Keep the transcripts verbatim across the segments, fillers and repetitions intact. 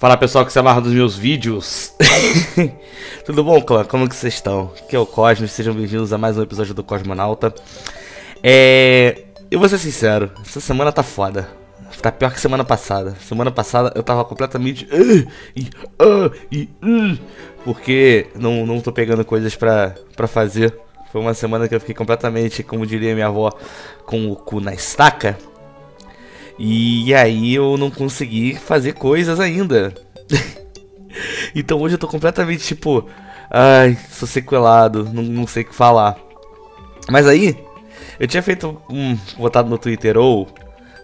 Fala pessoal que se amarra dos meus vídeos. Tudo bom, clã? Como que vocês estão? Aqui é o Cosmos, sejam bem-vindos a mais um episódio do Cosmonauta. É... Eu vou ser sincero, essa semana tá foda. Tá pior que semana passada. Semana passada eu tava completamente... Porque não, não tô pegando coisas pra, pra fazer. Foi uma semana que eu fiquei completamente, como diria minha avó, com o cu na estaca. E aí eu não consegui fazer coisas ainda. Então hoje eu tô completamente tipo... Ai, sou sequelado, não, não sei o que falar. Mas aí, eu tinha feito um... Botado no Twitter, ou...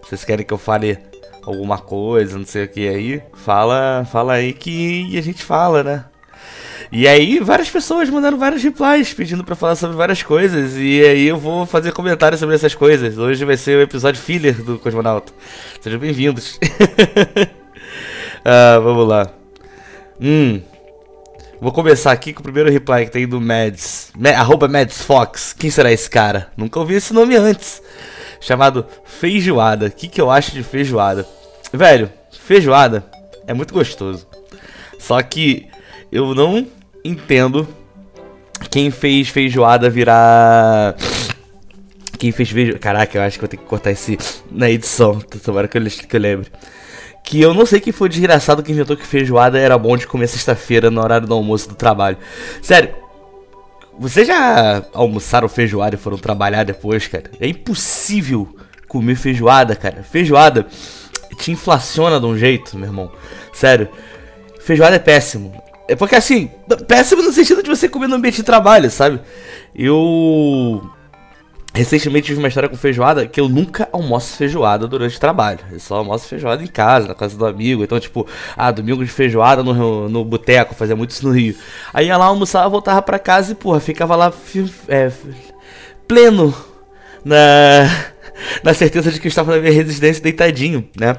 Vocês querem que eu fale alguma coisa, não sei o que aí? Fala, fala aí que a gente fala, né? E aí várias pessoas mandaram vários replies pedindo pra falar sobre várias coisas. E aí eu vou fazer comentários sobre essas coisas. Hoje vai ser o episódio filler do Cosmonauta. Sejam bem-vindos. Ah, vamos lá. Hum. Vou começar aqui com o primeiro reply que tem do Mads. Arroba MadsFox. Quem será esse cara? Nunca ouvi esse nome antes. Chamado Feijoada. O que, que eu acho de feijoada? Velho, feijoada é muito gostoso. Só que eu não entendo quem fez feijoada virar... Quem fez feijoada... Caraca, eu acho que eu vou ter que cortar esse na edição. Tomara que eu, que eu lembre. Que eu não sei quem foi o desgraçado que inventou que feijoada era bom de comer sexta-feira no horário do almoço do trabalho. Sério. Vocês já almoçaram feijoada e foram trabalhar depois, cara? É impossível comer feijoada, cara. Feijoada te inflaciona de um jeito, meu irmão. Sério. Feijoada é péssimo. É porque, assim, péssimo no sentido de você comer no ambiente de trabalho, sabe? Eu... Recentemente tive uma história com feijoada, que eu nunca almoço feijoada durante o trabalho. Eu só almoço feijoada em casa, na casa do amigo. Então, tipo, ah, domingo de feijoada no, no boteco, fazia muito isso no Rio. Aí ia lá, almoçava, voltava pra casa e, porra, ficava lá é, pleno na, na certeza de que eu estava na minha residência deitadinho, né?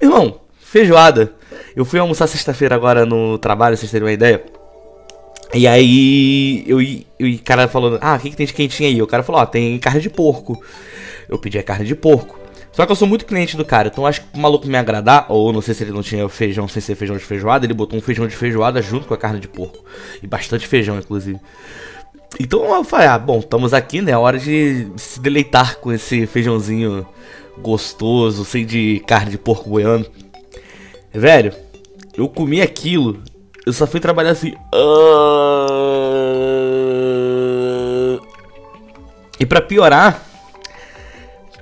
Meu irmão, feijoada. Eu fui almoçar sexta-feira agora no trabalho, vocês terem uma ideia. E aí, eu, eu, o cara falou, ah, o que, que tem de quentinha aí? O cara falou, ó, oh, tem carne de porco. Eu pedi a carne de porco. Só que eu sou muito cliente do cara, então acho que pro maluco me agradar, ou não sei se ele não tinha feijão sem ser feijão de feijoada, ele botou um feijão de feijoada junto com a carne de porco. E bastante feijão, inclusive. Então eu falei, ah, bom, estamos aqui, né? Hora de se deleitar com esse feijãozinho gostoso, sem de carne de porco goiano. Velho, eu comi aquilo... Eu só fui trabalhar assim. Uh... E pra piorar,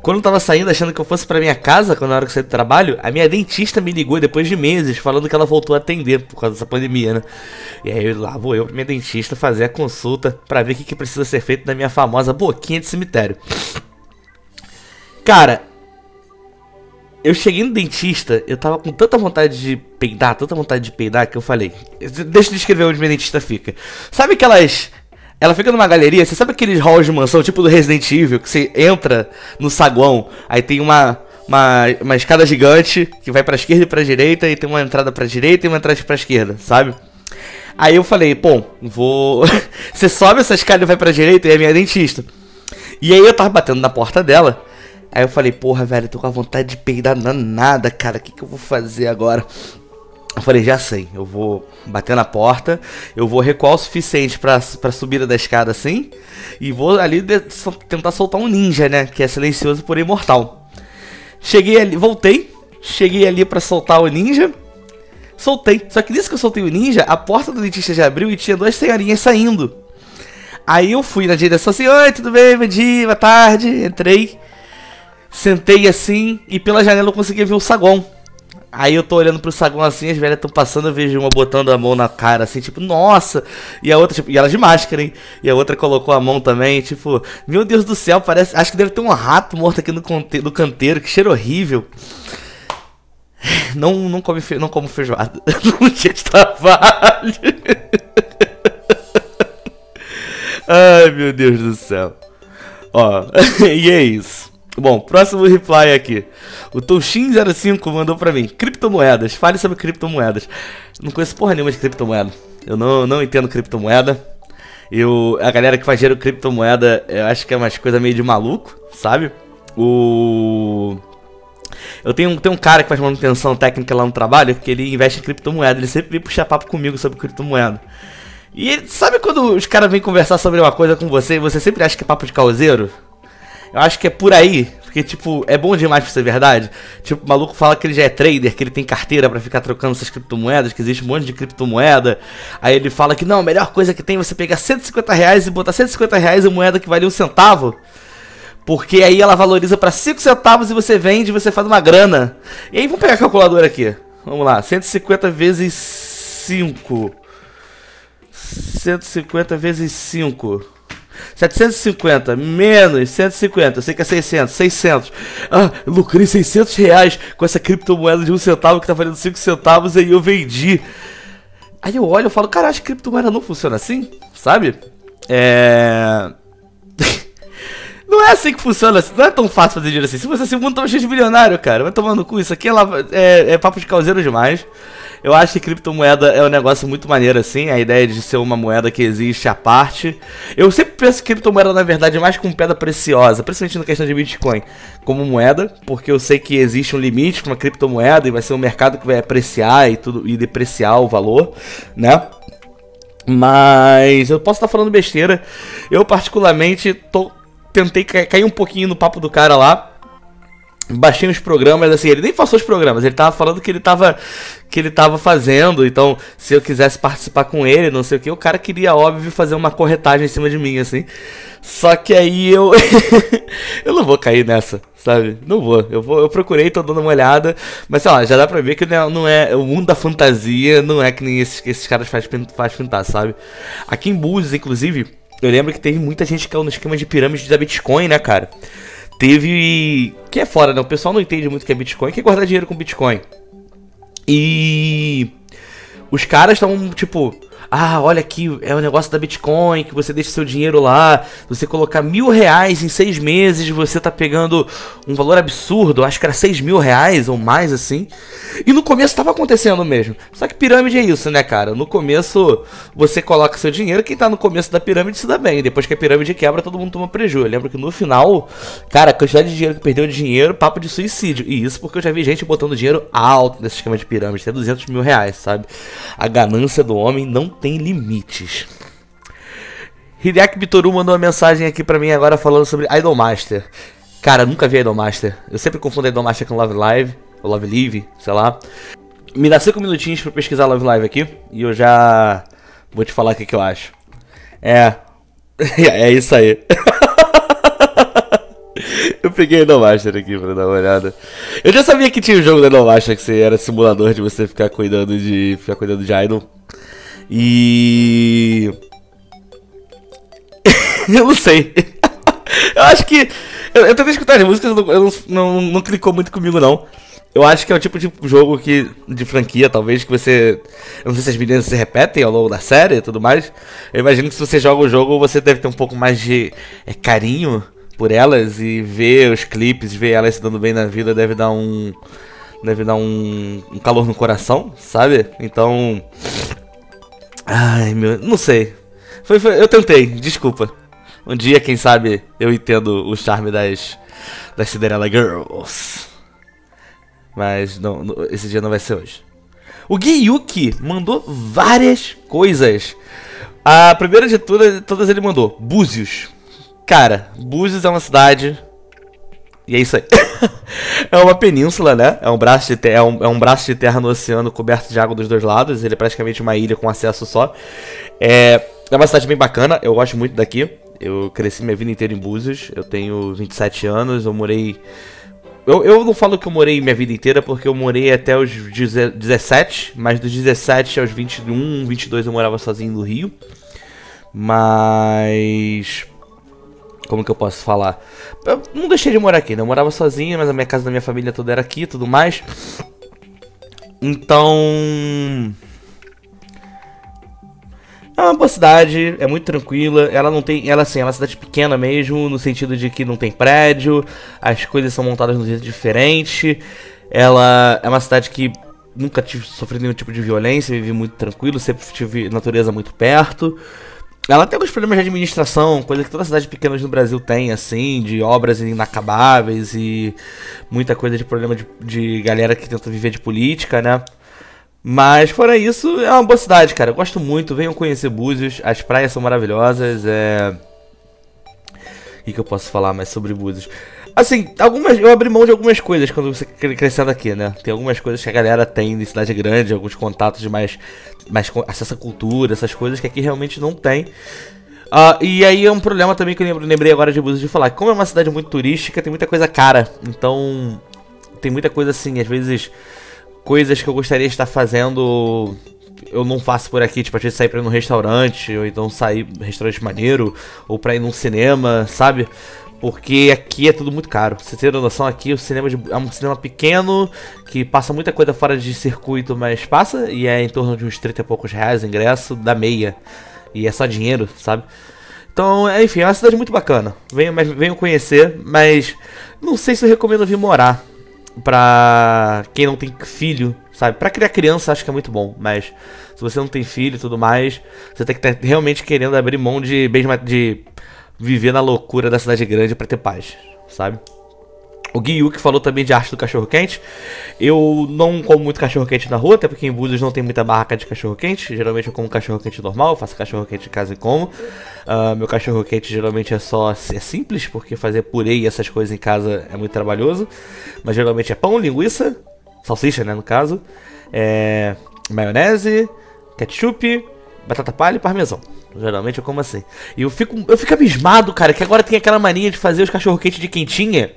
quando eu tava saindo achando que eu fosse pra minha casa, quando na hora que eu saí do trabalho, a minha dentista me ligou depois de meses, falando que ela voltou a atender por causa dessa pandemia, né? E aí lá vou eu pra minha dentista fazer a consulta pra ver o que, que precisa ser feito na minha famosa boquinha de cemitério. Cara, eu cheguei no dentista, eu tava com tanta vontade de peidar, tanta vontade de peidar, que eu falei... Deixa eu descrever onde minha dentista fica. Sabe aquelas... Ela fica numa galeria, você sabe aqueles halls de mansão, tipo do Resident Evil, que você entra no saguão, aí tem uma, uma, uma escada gigante, que vai pra esquerda e pra direita, e tem uma entrada pra direita e uma entrada pra esquerda, sabe? Aí eu falei, bom, vou... Você sobe essa escada e vai pra direita, e é minha dentista. E aí eu tava batendo na porta dela... Aí eu falei, porra, velho, tô com a vontade de peidar danada, cara, o que, que eu vou fazer agora? Eu falei, já sei, eu vou bater na porta, eu vou recuar o suficiente pra, pra subida da escada assim, e vou ali de, so, tentar soltar um ninja, né, que é silencioso porém mortal. Cheguei ali, voltei, cheguei ali pra soltar o ninja, soltei. Só que nisso que eu soltei o ninja, a porta do dentista já abriu e tinha duas senhorinhas saindo. Aí eu fui na direção assim, oi, tudo bem, bom dia, boa tarde, entrei. Sentei assim e pela janela eu conseguia ver o saguão. Aí eu tô olhando pro saguão assim, as velhas tão passando, eu vejo uma botando a mão na cara assim, tipo, nossa. E a outra, tipo, e ela de máscara, hein? E a outra colocou a mão também, tipo, meu Deus do céu, parece... Acho que deve ter um rato morto aqui no, conte... no canteiro, que cheiro horrível. Não, não, come fe... não como feijoada. Não tinha de trabalho. Ai, meu Deus do céu. Ó, e é isso. Bom, próximo reply aqui. O Toshin zero cinco mandou pra mim. Criptomoedas. Fale sobre criptomoedas. Não conheço porra nenhuma de criptomoeda. Eu não, não entendo criptomoeda. Eu, a galera que faz dinheiro com criptomoeda, eu acho que é umas coisas meio de maluco, sabe? O... Eu tenho, tenho um cara que faz manutenção técnica lá no trabalho, que ele investe em criptomoeda. Ele sempre vem puxar papo comigo sobre criptomoeda. E ele, sabe quando os caras vêm conversar sobre uma coisa com você e você sempre acha que é papo de causeiro? Eu acho que é por aí, porque, tipo, é bom demais pra ser verdade. Tipo, o maluco fala que ele já é trader, que ele tem carteira pra ficar trocando essas criptomoedas, que existe um monte de criptomoeda. Aí ele fala que, não, a melhor coisa que tem é você pegar cento e cinquenta reais e botar cento e cinquenta reais em moeda que vale um centavo. Porque aí ela valoriza pra cinco centavos e você vende e você faz uma grana. E aí, vamos pegar a calculadora aqui. Vamos lá, cento e cinquenta vezes cinco. cento e cinquenta vezes cinco. setecentos e cinquenta menos cento e cinquenta, eu sei que é seiscentos, seiscentos. Ah, eu lucrei seiscentos reais com essa criptomoeda de um centavo que tá valendo cinco centavos, aí eu vendi. Aí eu olho e falo, cara, acho que criptomoeda não funciona assim, sabe? É... não é assim que funciona, não é tão fácil fazer dinheiro assim. Se você assim, o mundo tá cheio de bilionário, cara, vai tomando cu, isso aqui é, é, é papo de causeiro demais. Eu acho que criptomoeda é um negócio muito maneiro, assim, a ideia de ser uma moeda que existe à parte. Eu sempre penso que criptomoeda, na verdade, é mais como pedra preciosa, principalmente na questão de Bitcoin, como moeda, porque eu sei que existe um limite para uma criptomoeda e vai ser um mercado que vai apreciar e, tudo, e depreciar o valor, né? Mas eu posso estar falando besteira. Eu, particularmente, tô, tentei cair um pouquinho no papo do cara lá. Baixei os programas, assim, ele nem passou os programas, ele tava falando que ele tava, que ele tava fazendo, então, se eu quisesse participar com ele, não sei o que, o cara queria, óbvio, fazer uma corretagem em cima de mim, assim, só que aí eu, eu não vou cair nessa, sabe, não vou, eu, vou, eu procurei, tô dando uma olhada, mas, sei lá, já dá pra ver que não é, não é o mundo da fantasia, não é que nem esses, esses caras faz, faz pintar, sabe, aqui em Búzios, inclusive, eu lembro que teve muita gente que caiu no esquema de pirâmide da Bitcoin, né, cara. Teve... que é fora, né? O pessoal não entende muito o que é Bitcoin. Quer guardar dinheiro com Bitcoin. E... os caras estavam, tipo... ah, olha aqui, é o negócio da Bitcoin, que você deixa seu dinheiro lá. Você colocar mil reais em seis meses, você tá pegando um valor absurdo. Acho que era seis mil reais ou mais, assim. E no começo tava acontecendo mesmo. Só que pirâmide é isso, né, cara? No começo, você coloca seu dinheiro, quem tá no começo da pirâmide se dá bem. Depois que a pirâmide quebra, todo mundo toma prejuízo. Eu lembro que no final, cara, a quantidade de dinheiro que perdeu de dinheiro, papo de suicídio. E isso porque eu já vi gente botando dinheiro alto nesse esquema de pirâmide. Até duzentos mil reais, sabe? A ganância do homem não tem limites. Hideak Bitoru mandou uma mensagem aqui pra mim agora falando sobre Idol Master. Cara, nunca vi Idol Master. Eu sempre confundo Idol Master com Love Live, ou Love Live, sei lá. Me dá cinco minutinhos pra pesquisar Love Live aqui e eu já vou te falar o que, que eu acho. É. É isso aí. Eu peguei Idol Master aqui pra dar uma olhada. Eu já sabia que tinha um jogo da Idol Master que você era simulador de você ficar cuidando de. ficar cuidando de Idol. E... eu não sei. Eu acho que... Eu, eu tentei escutar as músicas, eu não, eu não, não clicou muito comigo, não. Eu acho que é o tipo de jogo que... de franquia, talvez, que você... eu não sei se as meninas se repetem ao longo da série e tudo mais. Eu imagino que se você joga o jogo, você deve ter um pouco mais de é, carinho por elas. E ver os clipes, ver elas se dando bem na vida, deve dar um... deve dar um, um calor no coração, sabe? Então... ai, meu... não sei. Foi, foi, eu tentei, desculpa. Um dia, quem sabe, eu entendo o charme das... das Cinderella Girls. Mas não, não, esse dia não vai ser hoje. O Guiyuki mandou várias coisas. A primeira de todas, todas ele mandou. Búzios. Cara, Búzios é uma cidade... e é isso aí. É uma península, né? É um, braço de terra, é, um, é um braço de terra no oceano coberto de água dos dois lados. Ele é praticamente uma ilha com acesso só. É, é uma cidade bem bacana. Eu gosto muito daqui. Eu cresci minha vida inteira em Búzios. Eu tenho vinte e sete anos. Eu morei... Eu, eu não falo que eu morei minha vida inteira porque eu morei até os dezessete. Mas dos dezessete aos vinte e um, vinte e dois eu morava sozinho no Rio. Mas... como que eu posso falar? Eu não deixei de morar aqui, né? Eu morava sozinha, mas a minha casa da minha família toda era aqui e tudo mais. Então... é uma boa cidade, é muito tranquila. Ela não tem... ela, assim, ela é uma cidade pequena mesmo, no sentido de que não tem prédio. As coisas são montadas de um jeito diferente. Ela é uma cidade que nunca tive, sofri nenhum tipo de violência. Vivi muito tranquilo, sempre tive natureza muito perto. Ela tem alguns problemas de administração, coisa que toda cidade pequena no Brasil tem, assim, de obras inacabáveis e muita coisa de problema de, de galera que tenta viver de política, né? Mas, fora isso, é uma boa cidade, cara. Eu gosto muito, venham conhecer Búzios, as praias são maravilhosas, é... O que, que eu posso falar mais sobre Búzios? Assim, algumas, eu abri mão de algumas coisas quando você crescendo aqui, né? Tem algumas coisas que a galera tem de cidade grande, alguns contatos de mais, mais acesso à cultura, essas coisas que aqui realmente não tem. Uh, e aí é um problema também que eu lembro, lembrei agora de Búzios de falar. Como é uma cidade muito turística, tem muita coisa cara. Então, tem muita coisa assim, às vezes, coisas que eu gostaria de estar fazendo, eu não faço por aqui. Tipo, às vezes sair pra ir num restaurante, ou então sair restaurante maneiro, ou pra ir num cinema, sabe? Porque aqui é tudo muito caro. Você tem noção, aqui o cinema de, é um cinema pequeno, que passa muita coisa fora de circuito, mas passa, e é em torno de uns trinta e poucos reais o ingresso da meia. E é só dinheiro, sabe? Então, é, enfim, é uma cidade muito bacana. Venho, mas, venho conhecer, mas não sei se eu recomendo vir morar. Pra quem não tem filho, sabe? Pra criar criança acho que é muito bom, mas se você não tem filho e tudo mais, você tem que estar realmente querendo abrir mão de... de viver na loucura da cidade grande pra ter paz, sabe? O Guiyuki falou também de arte do cachorro-quente. Eu não como muito cachorro-quente na rua, até porque em Búzios não tem muita barraca de cachorro-quente. Geralmente eu como cachorro-quente normal, eu faço cachorro-quente em casa e como. Uh, meu cachorro-quente geralmente é só é simples, porque fazer purê e essas coisas em casa é muito trabalhoso. Mas geralmente é pão, linguiça, salsicha, né, no caso. É, maionese, ketchup, batata palha e parmesão. Geralmente eu como assim. E eu fico, eu fico abismado, cara, que agora tem aquela mania de fazer os cachorro-quente de quentinha,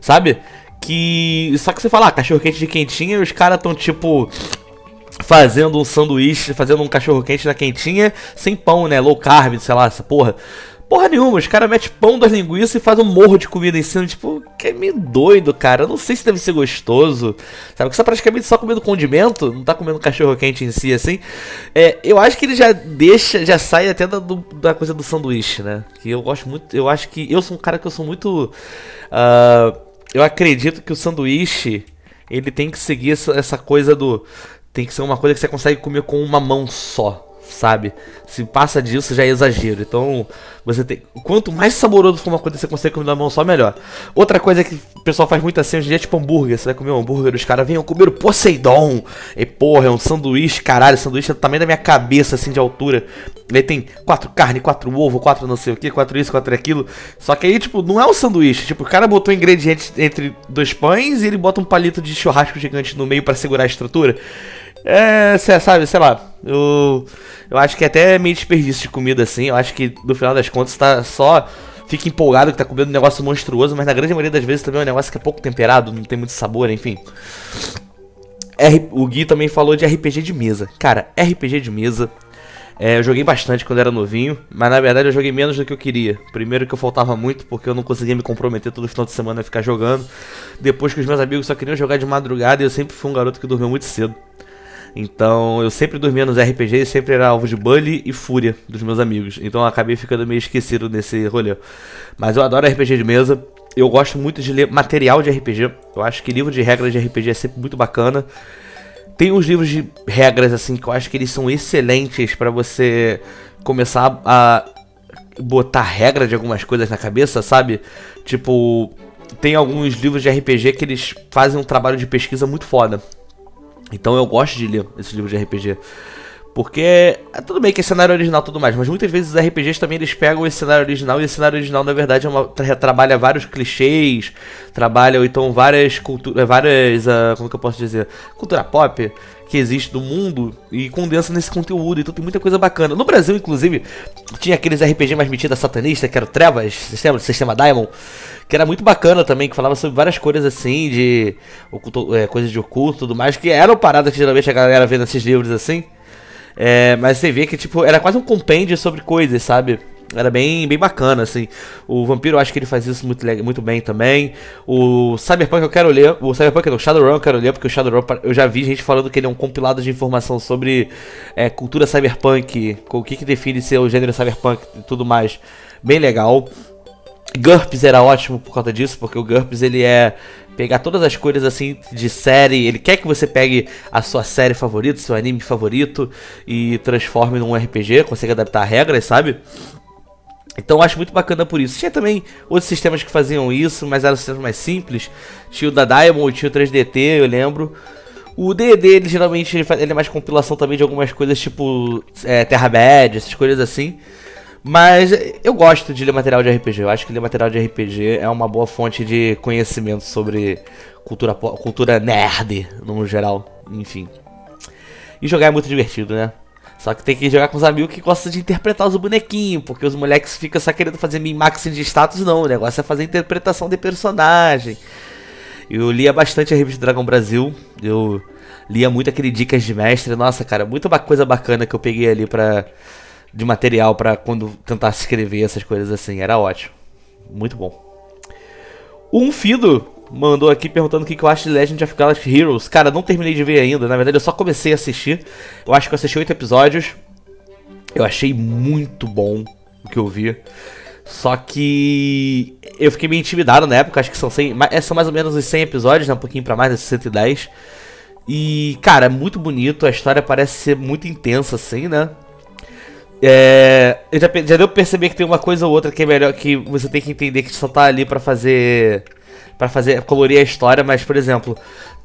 sabe? Que... Só que você fala, ah, cachorro-quente de quentinha, e os caras tão, tipo, fazendo um sanduíche, fazendo um cachorro-quente na quentinha, sem pão, né? Low carb, sei lá, essa porra. Porra nenhuma, os caras metem pão das linguiças e fazem um morro de comida em cima, tipo, que é meio doido, cara. Eu não sei se deve ser gostoso, sabe? Porque você tá praticamente só comendo condimento, não tá comendo cachorro-quente em si, assim. É, eu acho que ele já deixa, já sai até da, do, da coisa do sanduíche, né? Que eu gosto muito, eu acho que... Eu sou um cara que eu sou muito... Uh, eu acredito que o sanduíche, ele tem que seguir essa, essa coisa do... Tem que ser uma coisa que você consegue comer com uma mão só, sabe? Se passa disso já é exagero. Então, você tem... Quanto mais saboroso for uma coisa que você consegue comer na mão só, melhor. Outra coisa que o pessoal faz muito assim hoje em dia é tipo hambúrguer. Você vai comer um hambúrguer, os caras venham comer o Poseidon. E porra, é um sanduíche, caralho. Sanduíche é do tamanho da minha cabeça, assim, de altura. Aí tem quatro carne, quatro ovo, quatro não sei o que, quatro isso, quatro aquilo. Só que aí, tipo, não é um sanduíche. Tipo, o cara botou ingredientes entre dois pães e ele bota um palito de churrasco gigante no meio pra segurar a estrutura. É, cê sabe, sei lá, eu, eu acho que é até meio desperdício de comida, assim. Eu acho que, no final das contas, você tá só fica empolgado que tá comendo um negócio monstruoso, mas na grande maioria das vezes também é um negócio que é pouco temperado, não tem muito sabor, enfim. R, o Gui também falou de R P G de mesa. Cara, R P G de mesa, é, eu joguei bastante quando era novinho, mas na verdade eu joguei menos do que eu queria. Primeiro que eu faltava muito, porque eu não conseguia me comprometer todo final de semana a ficar jogando. Depois que os meus amigos só queriam jogar de madrugada, e eu sempre fui um garoto que dormiu muito cedo. Então, eu sempre dormia nos R P Gs, sempre era alvo de bully e fúria dos meus amigos. Então, eu acabei ficando meio esquecido nesse rolê. Mas eu adoro R P G de mesa. Eu gosto muito de ler material de R P G. Eu acho que livro de regras de R P G é sempre muito bacana. Tem uns livros de regras, assim, que eu acho que eles são excelentes pra você começar a botar regra de algumas coisas na cabeça, sabe? Tipo, tem alguns livros de R P G que eles fazem um trabalho de pesquisa muito foda. Então eu gosto de ler esses livros de R P G, porque é tudo bem que é cenário original e tudo mais, mas muitas vezes os R P Gs também eles pegam esse cenário original, e esse cenário original na verdade é uma, tra trabalha vários clichês, trabalha então várias culturas, várias, uh, como que eu posso dizer, cultura pop que existe do mundo e condensa nesse conteúdo, então tem muita coisa bacana. No Brasil, inclusive, tinha aqueles R P G mais metidos satanista, que era o Trevas, sistema, sistema Diamond, que era muito bacana também, que falava sobre várias coisas assim, de oculto, é, coisas de oculto e tudo mais, que eram paradas que geralmente a galera vê nesses livros assim, é, mas você vê que tipo era quase um compêndio sobre coisas, sabe? Era bem, bem bacana, assim. O Vampiro, eu acho que ele faz isso muito, muito bem também. O Cyberpunk eu quero ler. O Cyberpunk não, o Shadowrun eu quero ler, porque o Shadowrun eu já vi gente falando que ele é um compilado de informação sobre é, cultura cyberpunk, o que, que define ser o gênero cyberpunk e tudo mais. Bem legal. GURPS era ótimo por conta disso, porque o GURPS ele é pegar todas as coisas assim de série. Ele quer que você pegue a sua série favorita, seu anime favorito e transforme num R P G, consegue adaptar regras, sabe? Então eu acho muito bacana por isso. Tinha também outros sistemas que faziam isso, mas eram sistemas mais simples. Tinha o da Diamond, tinha o três D T, eu lembro. O D e D, ele geralmente ele faz, ele é mais compilação também de algumas coisas tipo é, Terra-média, essas coisas assim. Mas eu gosto de ler material de R P G. Eu acho que ler material de R P G é uma boa fonte de conhecimento sobre cultura, cultura nerd, no geral, enfim. E jogar é muito divertido, né? Só que tem que jogar com os amigos que gostam de interpretar os bonequinhos, porque os moleques ficam só querendo fazer min-maxing de status, não. O negócio é fazer interpretação de personagem. Eu lia bastante a revista Dragon Brasil, eu lia muito aquele Dicas de Mestre, nossa cara, muita coisa bacana que eu peguei ali pra, de material pra quando tentar escrever essas coisas assim, era ótimo, muito bom. Um Fido mandou aqui perguntando o que eu acho de Legend of Galactic Heroes, cara, não terminei de ver ainda, na verdade eu só comecei a assistir, eu acho que eu assisti oito episódios, eu achei muito bom o que eu vi. Só que eu fiquei meio intimidado na época, acho que são, cem, são mais ou menos uns cem episódios, né? Um pouquinho pra mais, esses cento e dez. E, cara, é muito bonito, a história parece ser muito intensa, assim, né? É, eu já, já deu pra perceber que tem uma coisa ou outra que é melhor, que você tem que entender que só tá ali pra fazer... Pra fazer, colorir a história, mas, por exemplo,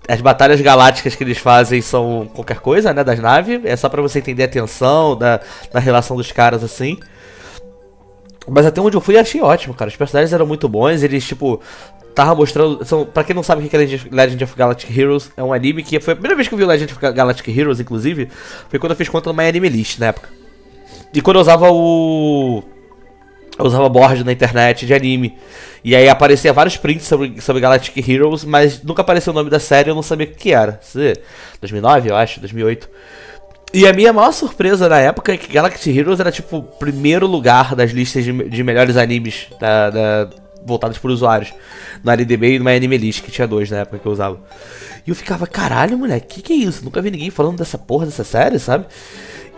as batalhas galácticas que eles fazem são qualquer coisa, né? Das naves, é só pra você entender a tensão, da, da relação dos caras, assim... Mas até onde eu fui, achei ótimo, cara. Os personagens eram muito bons, eles, tipo, tava mostrando... São, pra quem não sabe o que é Legend of Galactic Heroes, é um anime que... Foi a primeira vez que eu vi o Legend of Galactic Heroes, inclusive, foi quando eu fiz conta no MyAnimeList, na época. E quando eu usava o... Eu usava board na internet de anime. E aí aparecia vários prints sobre, sobre Galactic Heroes, mas nunca apareceu o nome da série, eu não sabia o que era. dois mil e nove, eu acho, dois mil e oito... E a minha maior surpresa na época é que Galactic Heroes era tipo o primeiro lugar das listas de, de melhores animes da, da, voltados por usuários. No L D B e no MyAnimeList, que tinha dois na época que eu usava. E eu ficava, caralho, moleque, que que é isso? Nunca vi ninguém falando dessa porra, dessa série, sabe?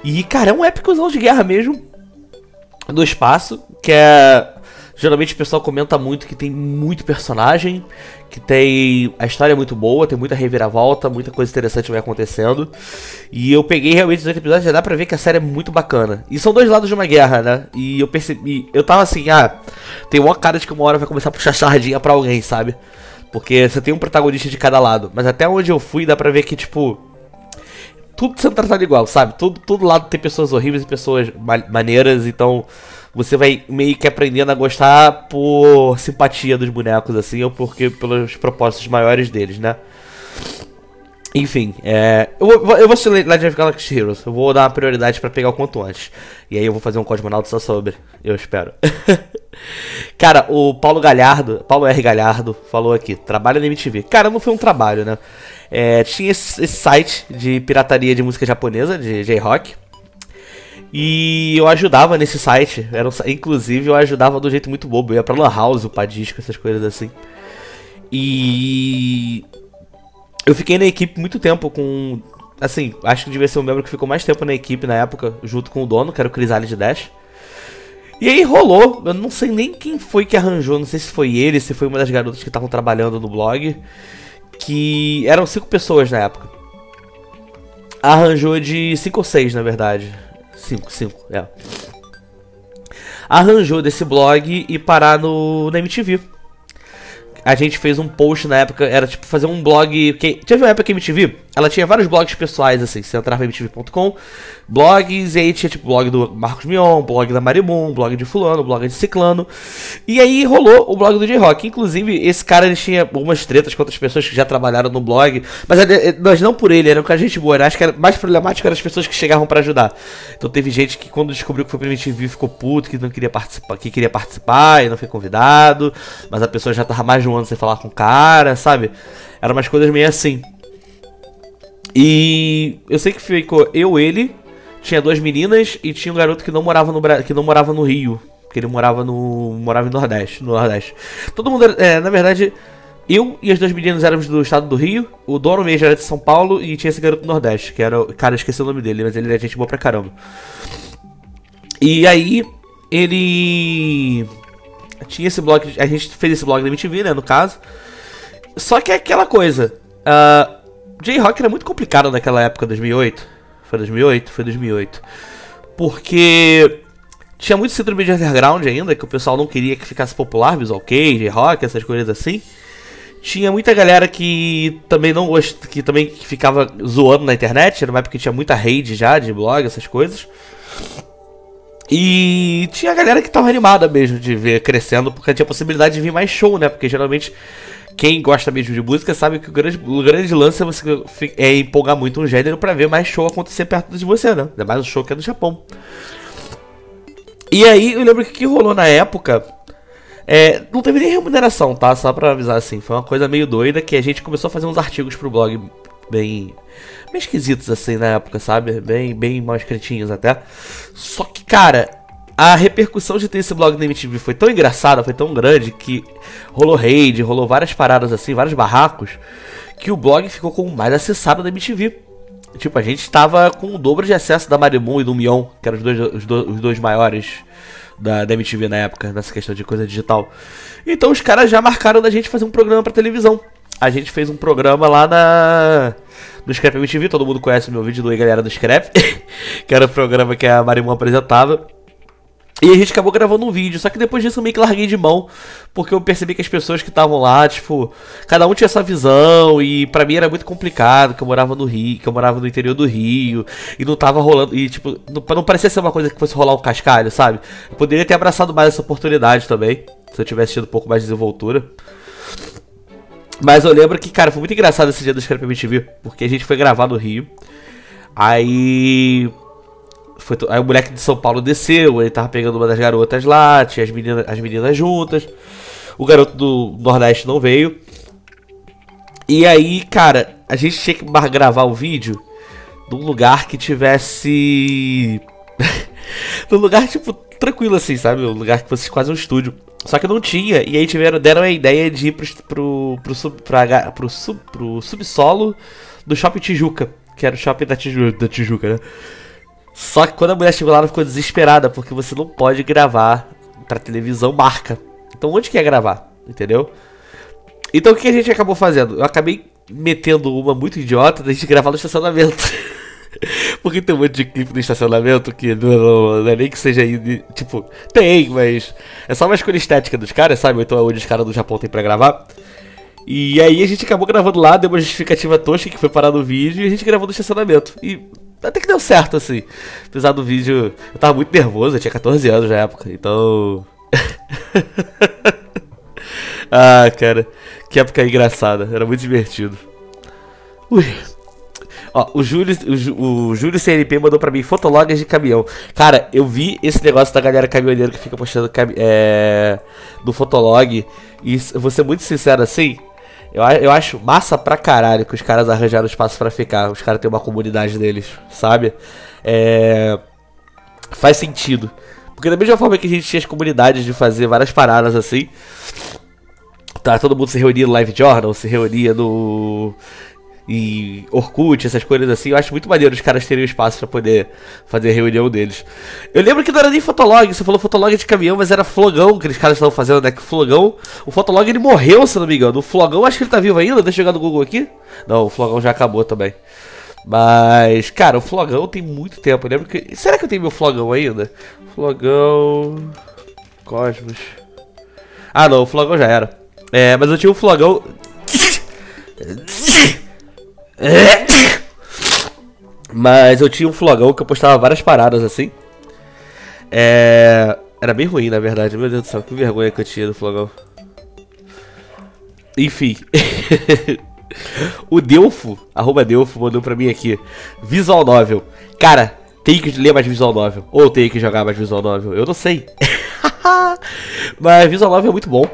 E, cara, é um épicozão de guerra mesmo, no espaço, que é... Geralmente o pessoal comenta muito que tem muito personagem, que tem... A história é muito boa, tem muita reviravolta, muita coisa interessante vai acontecendo. E eu peguei realmente os oito episódios, já dá pra ver que a série é muito bacana. E são dois lados de uma guerra, né? E eu percebi... Eu tava assim, ah... Tem uma cara de que uma hora vai começar a puxar sardinha pra alguém, sabe? Porque você tem um protagonista de cada lado. Mas até onde eu fui, dá pra ver que, tipo... Tudo sendo tratado igual, sabe? Todo, todo lado tem pessoas horríveis e pessoas maneiras, então... Você vai meio que aprendendo a gostar por simpatia dos bonecos, assim, ou porque pelos propósitos maiores deles, né? Enfim, é... Eu vou, eu vou assistir Legend of Galactic Heroes, eu vou dar uma prioridade pra pegar o quanto antes. E aí eu vou fazer um Cosmonauta só sobre, eu espero. Cara, o Paulo Galhardo, Paulo R. Galhardo, falou aqui, trabalho na M T V. Cara, não foi um trabalho, né? É, tinha esse, esse site de pirataria de música japonesa, de J-Rock. E eu ajudava nesse site, era um, inclusive eu ajudava do jeito muito bobo, eu ia pra Lan House, pra disco, essas coisas assim. E eu fiquei na equipe muito tempo com, assim, acho que devia ser o membro que ficou mais tempo na equipe na época, junto com o dono, que era o Crisales de Dash. E aí rolou, eu não sei nem quem foi que arranjou, não sei se foi ele, se foi uma das garotas que estavam trabalhando no blog, que eram cinco pessoas na época. Arranjou de cinco ou seis, na verdade. cinco, cinco, é. Arranjou desse blog e parar no, na M T V. A gente fez um post na época, era tipo fazer um blog... Que, teve uma época que a M T V, ela tinha vários blogs pessoais, assim. Você entrava em M T V ponto com, blogs, e aí tinha tipo blog do Marcos Mion, blog da Maribum, blog de fulano, blog de ciclano. E aí rolou o blog do J-Rock. Inclusive, esse cara, ele tinha algumas tretas com outras pessoas que já trabalharam no blog. Mas nós não por ele, era com a gente boa. Acho que era mais problemático eram as pessoas que chegavam pra ajudar. Então teve gente que quando descobriu que foi pra M T V ficou puto, que não queria participar, que queria participar e não foi convidado. Mas a pessoa já tava mais de um ano sem falar com o cara, sabe? Eram umas coisas meio assim. E eu sei que ficou eu, ele, tinha duas meninas e tinha um garoto que não morava no, que não morava no Rio, porque ele morava no morava no Nordeste, no Nordeste. Todo mundo, era, é, na verdade, eu e as duas meninas éramos do estado do Rio, o dono mesmo era de São Paulo e tinha esse garoto do Nordeste, que era, cara, eu esqueci o nome dele, mas ele era gente boa pra caramba. E aí, ele tinha esse blog, a gente fez esse blog da M T V, né, no caso. Só que é aquela coisa, uh, J-Rock era muito complicado naquela época, dois mil e oito. Foi dois mil e oito? Foi dois mil e oito. Porque tinha muito síndrome de underground ainda, que o pessoal não queria que ficasse popular, Visual K, J-Rock, essas coisas assim. Tinha muita galera que também não gost... que também ficava zoando na internet, era uma época que tinha muita rede já, de blog, essas coisas. E tinha a galera que tava animada mesmo de ver crescendo, porque tinha a possibilidade de vir mais show, né? Porque geralmente quem gosta mesmo de música sabe que o grande, o grande lance é, você, é empolgar muito um gênero pra ver mais show acontecer perto de você, né? Ainda mais um show que é do Japão. E aí eu lembro que o que rolou na época, é, não teve nem remuneração, tá? Só pra avisar assim, foi uma coisa meio doida que a gente começou a fazer uns artigos pro blog bem... bem esquisitos assim na época, sabe? Bem, bem mal escritinhos até. Só que, cara, a repercussão de ter esse blog na M T V foi tão engraçada, foi tão grande, que rolou raid, rolou várias paradas assim, vários barracos, que o blog ficou com o mais acessado da M T V. Tipo, a gente tava com o dobro de acesso da Maribum e do Mion, que eram os dois, os dois, os dois maiores da, da M T V na época, nessa questão de coisa digital. Então os caras já marcaram da gente fazer um programa pra televisão. A gente fez um programa lá na... no Scrap M T V, todo mundo conhece o meu vídeo do Ei Galera do Scrap, que era o programa que a Maribum apresentava. E a gente acabou gravando um vídeo, só que depois disso eu meio que larguei de mão, porque eu percebi que as pessoas que estavam lá, tipo, cada um tinha sua visão, e pra mim era muito complicado, que eu morava no Rio, que eu morava no interior do Rio, e não tava rolando, e tipo, não, não parecia ser uma coisa que fosse rolar um cascalho, sabe? Eu poderia ter abraçado mais essa oportunidade também, se eu tivesse tido um pouco mais de desenvoltura. Mas eu lembro que, cara, foi muito engraçado esse dia do Scrap M T V, porque a gente foi gravar no Rio, aí... Foi to... Aí o moleque de São Paulo desceu, ele tava pegando uma das garotas lá, tinha as meninas, as meninas juntas, o garoto do Nordeste não veio. E aí, cara, a gente tinha que gravar o vídeo num lugar que tivesse... num lugar, tipo, tranquilo assim, sabe? Um lugar que fosse quase um estúdio. Só que não tinha, e aí tiveram, deram a ideia de ir pro, pro, pro, sub, pra, pro, sub, pro subsolo do Shopping Tijuca, que era o Shopping da Tijuca, da Tijuca, né? Só que quando a mulher chegou lá, ela ficou desesperada, porque você não pode gravar pra televisão marca. Então onde que ia gravar, entendeu? Então o que a gente acabou fazendo? Eu acabei metendo uma muito idiota da gente gravar no estacionamento. Porque tem um monte de clipe no estacionamento que não, não, não é nem que seja, tipo, tem, mas é só uma escolha estética dos caras, sabe? Então é onde os caras do Japão tem pra gravar. E aí a gente acabou gravando lá, deu uma justificativa tosca que foi parar no vídeo, e a gente gravou no estacionamento. E até que deu certo, assim. Apesar do vídeo, eu tava muito nervoso, eu tinha quatorze anos na época, então... ah, cara, que época engraçada, era muito divertido. Ui... Ó, o Júlio, o, o Júlio C N P mandou pra mim fotologas de caminhão. Cara, eu vi esse negócio da galera caminhoneira que fica postando é, do fotolog. E vou ser muito sincero assim, eu, eu acho massa pra caralho que os caras arranjaram espaço pra ficar. Os caras têm uma comunidade deles, sabe? É, faz sentido. Porque da mesma forma que a gente tinha as comunidades de fazer várias paradas assim, tá, todo mundo se reunia no Live Journal, se reunia no... e Orkut, essas coisas assim. Eu acho muito maneiro os caras terem espaço pra poder fazer a reunião deles. Eu lembro que não era nem fotolog, você falou fotolog de caminhão, mas era Flogão que os caras estavam fazendo, né? Que o Flogão, o fotolog ele morreu, se não me engano. O Flogão, acho que ele tá vivo ainda, deixa eu jogar no Google aqui. Não, o Flogão já acabou também. Mas, cara, o Flogão tem muito tempo, eu lembro que... Será que eu tenho meu Flogão ainda? Flogão... Cosmos... Ah não, o Flogão já era. É, mas eu tinha o Flogão... Mas eu tinha um Flogão que eu postava várias paradas assim. É... Era bem ruim na verdade, meu Deus do céu, que vergonha que eu tinha do Flogão. Enfim. O Delfo, arroba Delfo, mandou pra mim aqui Visual Novel. Cara, tem que ler mais Visual Novel. Ou tem que jogar mais Visual Novel, eu não sei. Mas Visual Novel é muito bom.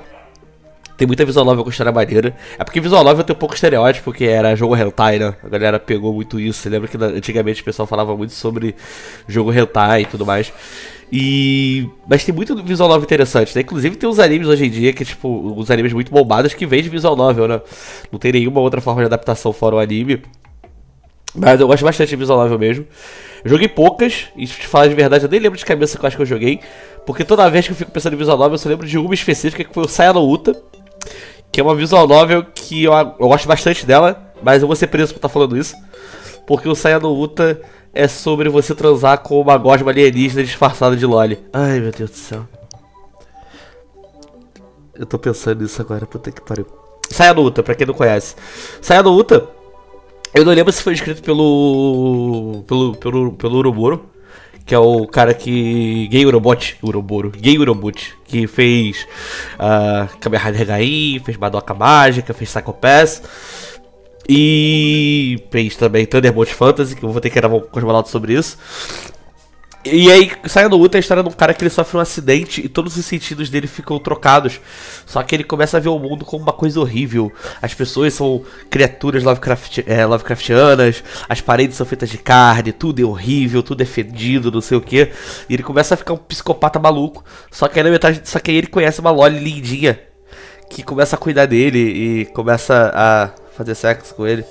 Tem muita Visual Novel com história maneira. É porque Visual Novel tem um pouco estereótipo, porque era jogo hentai, né? A galera pegou muito isso. Você lembra que antigamente o pessoal falava muito sobre jogo hentai e tudo mais. E... Mas tem muito Visual Novel interessante, né? Inclusive tem uns animes hoje em dia que, tipo, uns animes muito bombados que vêm de Visual Novel, né? Não tem nenhuma outra forma de adaptação fora o anime. Mas eu gosto bastante de Visual Novel mesmo. Eu joguei poucas, e se te falar de verdade, eu nem lembro de cabeça quais que eu joguei. Porque toda vez que eu fico pensando em Visual Novel, eu só lembro de uma específica que foi o Saya no Uta. que é uma visual novel que eu, eu gosto bastante dela, mas eu vou ser preso por estar falando isso, porque o Saya no Uta é sobre você transar com uma gosma alienígena disfarçada de L O L. Ai, meu Deus do céu. Eu tô pensando nisso agora, puta que pariu. Saya no Uta, pra quem não conhece. Saya no Uta, eu não lembro se foi escrito pelo... pelo... pelo... pelo Uroboro, que é o cara que... Gay Urobot, Uroboro, Gay Urobot, que fez... Uh, Kamen Rider Gain, fez Madoka Mágica, fez Psycho Pass... E fez também Thunderbolt Fantasy, que eu vou ter que gravar um Cosmonauta sobre isso. E aí, Saya no Uta é a história de um cara que ele sofre um acidente e todos os sentidos dele ficam trocados. Só que ele começa a ver o mundo como uma coisa horrível. As pessoas são criaturas Lovecraft, é, Lovecraftianas, as paredes são feitas de carne, tudo é horrível, tudo é fedido, não sei o que. E ele começa a ficar um psicopata maluco. Só que aí na metade, só que aí ele conhece uma Loli lindinha, que começa a cuidar dele e começa a... fazer sexo com ele.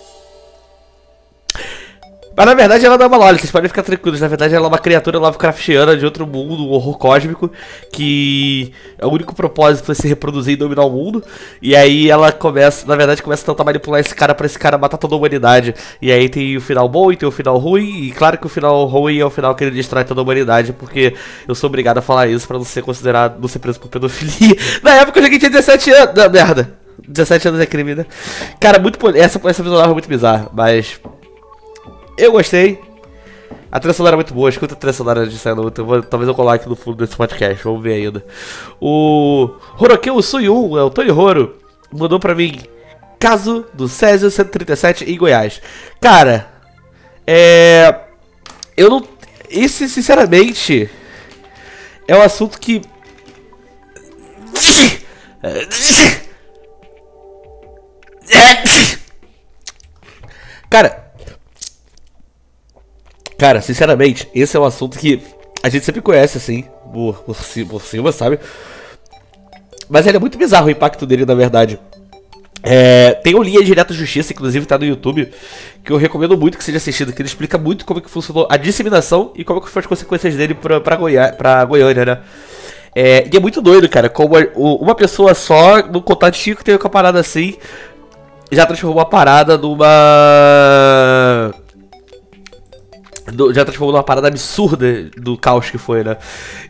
Mas na verdade ela não é uma Loli, vocês podem ficar tranquilos. Na verdade ela é uma criatura Lovecraftiana de outro mundo, um horror cósmico, que é o único propósito é se reproduzir e dominar o mundo. E aí ela começa, na verdade começa a tentar manipular esse cara pra esse cara matar toda a humanidade. E aí tem o final bom e tem o final ruim. E claro que o final ruim é o final que ele destrói toda a humanidade, porque eu sou obrigado a falar isso pra não ser considerado, não ser preso por pedofilia. Na época eu joguei tinha dezessete anos, não, merda. dezessete anos é crime, né? Cara, muito essa, essa visual é muito bizarra, mas... eu gostei. A trilha sonora é muito boa, escuta a trilha sonora de Saya no Uta. Talvez eu coloque no fundo desse podcast, vamos ver ainda. O... Horokeu Suyun, é o Tony Horo, mandou pra mim... caso do Césio cento e trinta e sete em Goiás. Cara... é... eu não... esse, sinceramente... é um assunto que... Cara, cara, sinceramente, esse é um assunto que a gente sempre conhece, assim, por, por, por cima, sabe? Mas ele é muito bizarro o impacto dele, na verdade. É, tem o Linha Direta Justiça, inclusive tá no YouTube, que eu recomendo muito que seja assistido, que ele explica muito como é que funcionou a disseminação e como é que foram as consequências dele pra, pra, Goiá, pra Goiânia, né? É, e é muito doido, cara, como uma pessoa só, num contatinho que teve com a parada assim... já transformou a parada numa... Do, já transformou numa parada absurda do caos que foi, né?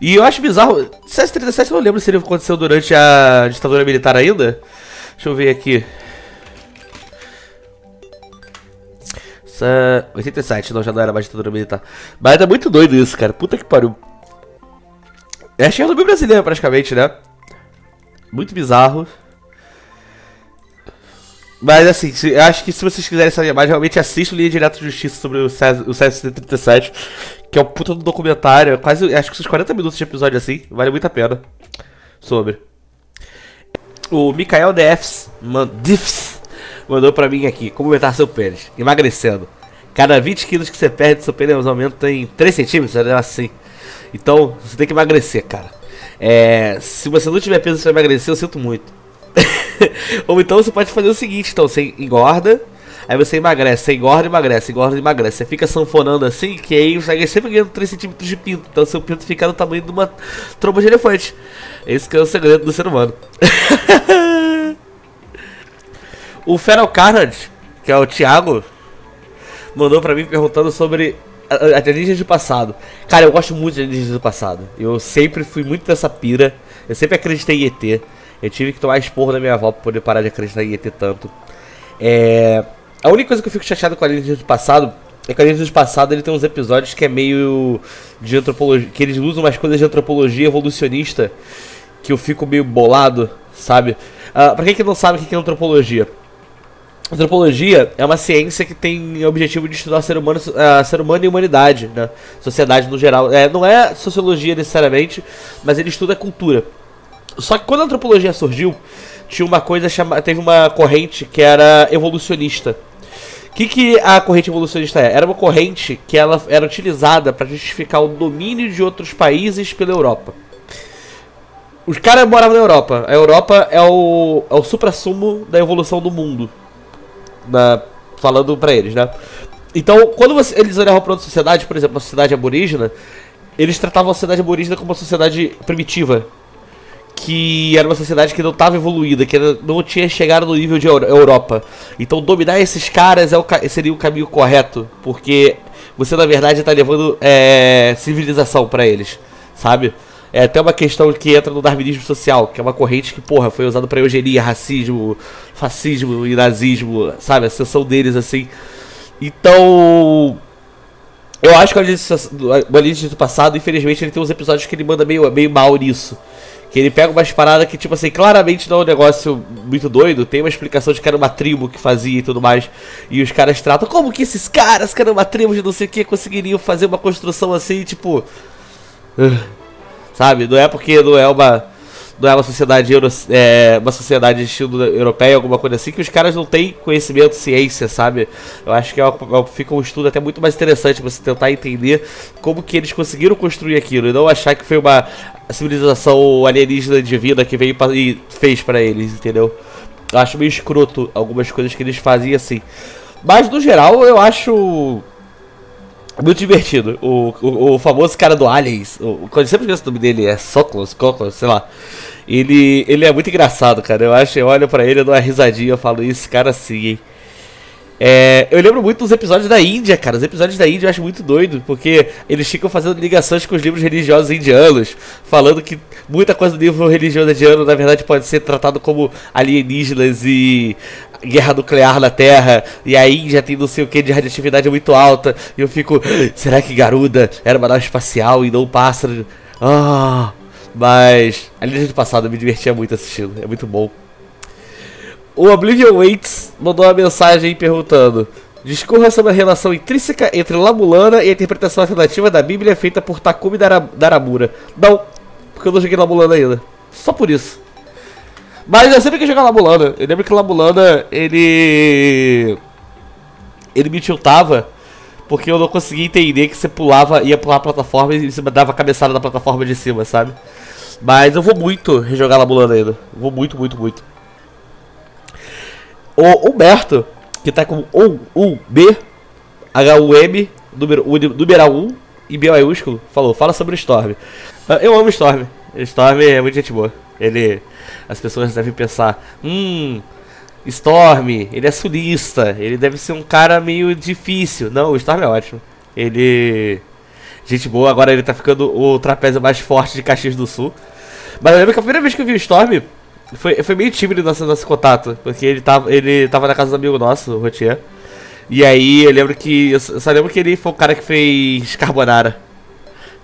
E eu acho bizarro... C S trinta e sete eu não lembro se ele aconteceu durante a ditadura militar ainda. Deixa eu ver aqui. oitenta e sete, não, já não era mais ditadura militar. Mas é muito doido isso, cara. Puta que pariu. É a Chernobyl brasileira, praticamente, né? Muito bizarro. Mas assim, se, eu acho que se vocês quiserem saber mais, realmente assistam Linha Direta de Justiça sobre o Césio cento e trinta e sete, que é um puta do documentário, é quase, acho que uns quarenta minutos de episódio assim, vale muito a pena. Sobre. O Mikael Defs, man, Defs mandou pra mim aqui, como aumentar seu pênis, emagrecendo. Cada vinte quilos que você perde, seu pênis aumenta em três centímetros, é assim. Então, você tem que emagrecer, cara. É, se você não tiver peso pra emagrecer, eu sinto muito. Ou então você pode fazer o seguinte, então você engorda, aí você emagrece, você engorda, emagrece, engorda, emagrece. Você fica sanfonando assim, que aí você sempre ganha três centímetros de pinto, então seu pinto fica no tamanho de uma tromba de elefante. Esse que é o segredo do ser humano. O Feral Carnage, que é o Thiago, mandou pra mim perguntando sobre alienígenas do passado. Cara, eu gosto muito de alienígenas do passado. Eu sempre fui muito dessa pira, eu sempre acreditei em E T. Eu tive que tomar esporro da minha avó pra poder parar de acreditar em E T tanto. É... a única coisa que eu fico chateado com a Alienígena do Passado é que a Alienígena do Passado ele tem uns episódios que é meio de antropologia, que eles usam umas coisas de antropologia evolucionista que eu fico meio bolado, sabe? Uh, pra quem que não sabe o que é antropologia? Antropologia é uma ciência que tem o objetivo de estudar ser humano, uh, ser humano e humanidade, né? Sociedade no geral. É, não é sociologia necessariamente, mas ele estuda a cultura. Só que quando a antropologia surgiu, tinha uma coisa chamada, teve uma corrente que era evolucionista. O que, que a corrente evolucionista é? Era uma corrente que ela era utilizada para justificar o domínio de outros países pela Europa. Os caras moravam na Europa. A Europa é o, é o supra-sumo da evolução do mundo. Na, falando pra eles, né? Então, quando você, eles olhavam pra outra sociedade, por exemplo, a sociedade aborígena, eles tratavam a sociedade aborígena como uma sociedade primitiva. que era uma sociedade que não estava evoluída, que não tinha chegado no nível de Europa. Então dominar esses caras é o, seria o caminho correto, porque você na verdade está levando é, civilização para eles, sabe? É até uma questão que entra no darwinismo social, que é uma corrente que, porra, foi usada para eugenia, racismo, fascismo e nazismo, sabe? A ascensão deles, assim. Então... eu acho que o Alienígena do Passado, infelizmente, ele tem uns episódios que ele manda meio, meio mal nisso. Que ele pega umas paradas que, tipo assim, claramente não é um negócio muito doido. Tem uma explicação de que era uma tribo que fazia e tudo mais. E os caras tratam, como que esses caras, que eram uma tribo de não sei o que, conseguiriam fazer uma construção assim, tipo... Uh. Sabe? Não é porque não é uma, não é uma sociedade euro, é, uma sociedade de estilo europeia, alguma coisa assim, que os caras não têm conhecimento, ciência, sabe? Eu acho que é uma, fica um estudo até muito mais interessante pra você tentar entender como que eles conseguiram construir aquilo e não achar que foi uma civilização alienígena divina que veio e fez pra eles, entendeu? Eu acho meio escroto algumas coisas que eles faziam assim. Mas, no geral, eu acho... muito divertido, o, o, o famoso cara do Aliens, o, eu sempre esqueço o nome dele, é Soklos, Coclos, sei lá. Ele, ele é muito engraçado, cara, eu acho, eu olho pra ele, eu dou uma risadinha, eu falo, esse cara assim, hein. É, eu lembro muito dos episódios da Índia, cara, os episódios da Índia eu acho muito doido, porque eles ficam fazendo ligações com os livros religiosos indianos, falando que muita coisa do livro religioso indiano, na verdade, pode ser tratado como alienígenas e... guerra nuclear na Terra, e a Índia tem não sei o que de radioatividade muito alta, e eu fico, será que Garuda era uma nave espacial e não um pássaro? Ah, mas a linha do passado eu me divertia muito assistindo, é muito bom. O Oblivion Waits mandou uma mensagem perguntando, discorra sobre a relação intrínseca entre Lamulana e a interpretação alternativa da Bíblia feita por Takumi Daramura. Não, porque eu não joguei Lamulana ainda, só por isso. Mas eu sempre que jogar Lamulana, eu lembro que Lamulana, ele... ele me tiltava, porque eu não conseguia entender que você pulava, ia pular a plataforma e você dava a cabeçada na plataforma de cima, sabe? Mas eu vou muito rejogar Lamulana ainda, vou muito, muito, muito. O Humberto, que tá com um B H U M, numeral um e B maiúsculo, falou, fala sobre o Storm. Eu amo o Storm, o Storm é muito gente boa, ele... as pessoas devem pensar, hum, Storm, ele é sulista, ele deve ser um cara meio difícil. Não, o Storm é ótimo. Ele... gente boa, agora ele tá ficando o trapézio mais forte de Caxias do Sul. Mas eu lembro que a primeira vez que eu vi o Storm, foi, foi meio tímido nosso, nosso contato, porque ele tava, ele tava na casa do amigo nosso, o Rotier. E aí eu lembro que, eu só lembro que ele foi o cara que fez carbonara.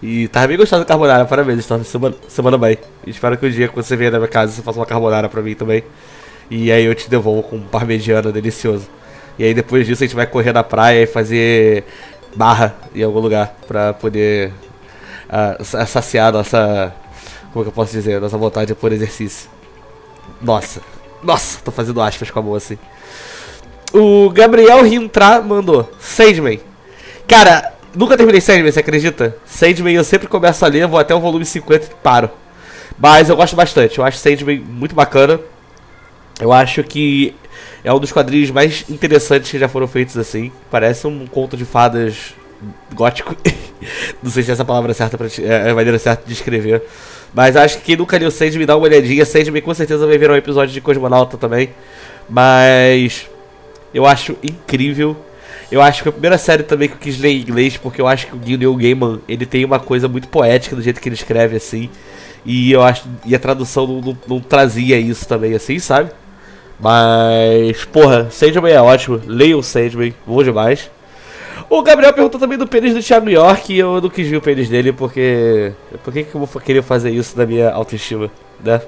E tava bem gostado do carbonara, parabéns, Storm, semana, semana bem. Espero que um dia, quando você vier na minha casa, você faça uma carbonara pra mim também. E aí eu te devolvo com um parmegiana delicioso. E aí depois disso a gente vai correr na praia e fazer barra em algum lugar pra poder uh, saciar nossa... como que eu posso dizer? Nossa vontade por exercício. Nossa, nossa, tô fazendo aspas com a mão assim. O Gabriel Rintra mandou Sandman. Cara... nunca terminei Sandman, você acredita? Sandman eu sempre começo a ler, vou até o volume cinquenta e paro. Mas eu gosto bastante, eu acho Sandman muito bacana. Eu acho que é um dos quadrinhos mais interessantes que já foram feitos assim. Parece um conto de fadas gótico. Não sei se essa palavra é certa pra ti, é a maneira certa de escrever. Mas acho que quem nunca leu Sandman dá uma olhadinha. Sandman com certeza vai ver um episódio de Cosmonauta também. Mas eu acho incrível. Eu acho que a primeira série também que eu quis ler em inglês, porque eu acho que o Neil Gaiman, ele tem uma coisa muito poética do jeito que ele escreve, assim. E eu acho, e a tradução não, não, não trazia isso também, assim, sabe? Mas, porra, Sandman é ótimo. Leiam Sandman, bom demais. O Gabriel perguntou também do pênis do Thiago York, e eu não quis ver o pênis dele, porque... por que que eu vou querer fazer isso na minha autoestima, né?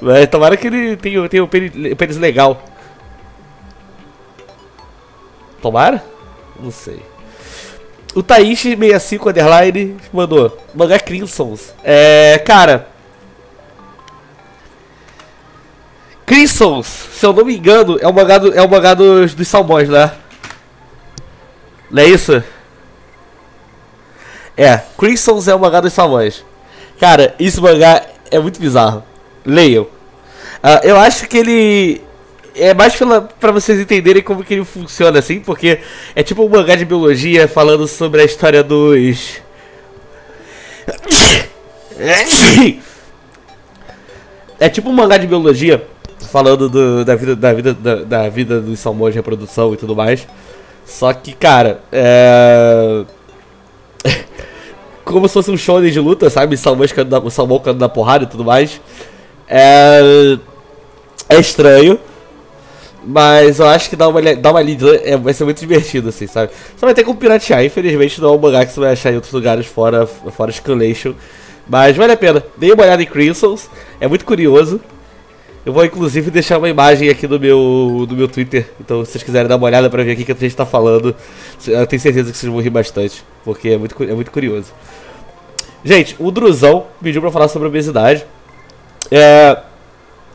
Mas tomara que ele tenha, tenha um pênis, pênis legal. Tomara? Não sei. O Taishi sessenta e cinco underline mandou mangá Crimsons. É, cara, Crimsons, se eu não me engano, é o mangá, do, é o mangá dos, dos salmões, né? Não é isso? É, Crimsons é o mangá dos salmões. Cara, esse mangá é muito bizarro. Leiam. Uh, eu acho que ele... é mais pela, pra vocês entenderem como que ele funciona, assim, porque é tipo um mangá de biologia falando sobre a história dos... É tipo um mangá de biologia, falando do, da, vida, da, vida, da, da vida dos salmões, reprodução e tudo mais. Só que, cara, é... como se fosse um shonen de luta, sabe? Salmão caindo, salmão caindo na porrada e tudo mais. É... é estranho. Mas eu acho que dá uma, dá uma lida, é, vai ser muito divertido, assim, sabe? Só vai ter como piratear, infelizmente não é um mangá que você vai achar em outros lugares fora, fora Scanlation. Mas vale a pena, dei uma olhada em Crimsons, é muito curioso. Eu vou inclusive deixar uma imagem aqui no meu, no meu Twitter, então se vocês quiserem dar uma olhada pra ver aqui o que a gente tá falando, eu tenho certeza que vocês vão rir bastante, porque é muito, é muito curioso. Gente, o Druzão pediu pra falar sobre obesidade. É,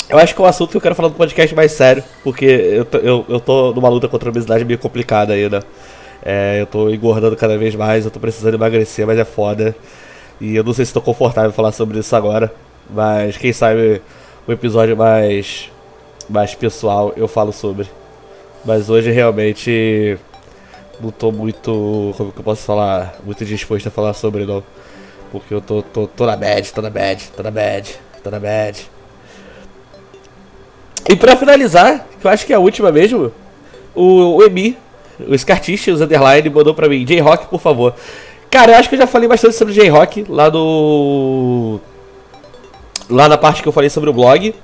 eu acho que é um assunto que eu quero falar no podcast mais sério, porque eu, eu, eu tô numa luta contra a obesidade meio complicada ainda. É, eu tô engordando cada vez mais, eu tô precisando emagrecer, mas é foda. E eu não sei se estou confortável em falar sobre isso agora, mas quem sabe um episódio mais, mais pessoal eu falo sobre. Mas hoje realmente não tô muito, como que eu posso falar, muito disposto a falar sobre não. Porque eu tô, tô, tô na bad, tô na bad, tô na bad, tô na bad. E pra finalizar, que eu acho que é a última mesmo, o, o Emi, o Scartiche, os Underline, mandou pra mim, J-Rock, por favor. Cara, eu acho que eu já falei bastante sobre o J-Rock lá no... lá na parte que eu falei sobre o blog.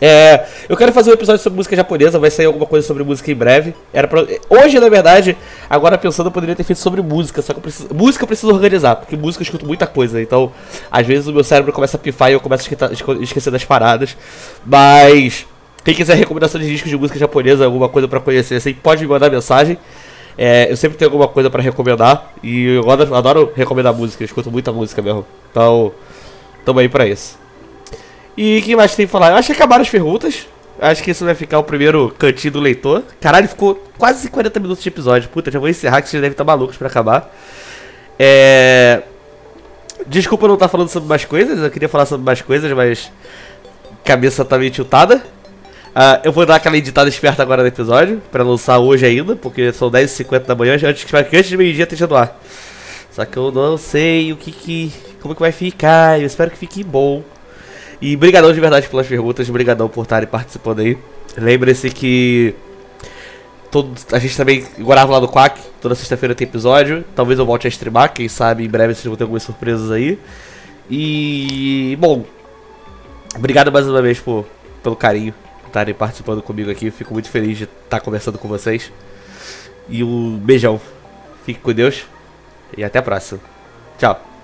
É, eu quero fazer um episódio sobre música japonesa, vai sair alguma coisa sobre música em breve. Era pra... hoje, na verdade, agora pensando, eu poderia ter feito sobre música, só que eu preciso... música eu preciso organizar, porque música eu escuto muita coisa, então às vezes o meu cérebro começa a pifar e eu começo a esquecer das paradas. Mas quem quiser recomendação de discos de música japonesa, alguma coisa pra conhecer, assim, pode me mandar mensagem. É, eu sempre tenho alguma coisa pra recomendar. E eu adoro, adoro recomendar música, eu escuto muita música mesmo. Então, tamo aí pra isso. E o que mais tem pra falar? Eu acho que acabaram as perguntas. Acho que isso vai ficar o primeiro cantinho do leitor. Caralho, ficou quase quarenta minutos de episódio. Puta, já vou encerrar que vocês devem estar malucos pra acabar. É... desculpa não estar falando sobre mais coisas. Eu queria falar sobre mais coisas, mas cabeça tá meio tiltada. Uh, eu vou dar aquela editada esperta agora no episódio, pra lançar hoje ainda, porque são dez e cinquenta da manhã, antes, antes de meio-dia tem que doar. Só que eu não sei o que que... como que vai ficar, eu espero que fique bom. E brigadão de verdade pelas perguntas, brigadão por estarem participando aí. Lembre-se que... todo, a gente também morava lá no Quack, toda sexta-feira tem episódio, talvez eu volte a streamar, quem sabe em breve vocês vão ter algumas surpresas aí. E... bom... obrigado mais uma vez por, pelo carinho. Estarem participando comigo aqui, fico muito feliz de estar conversando com vocês. E um beijão, fique com Deus e até a próxima. Tchau.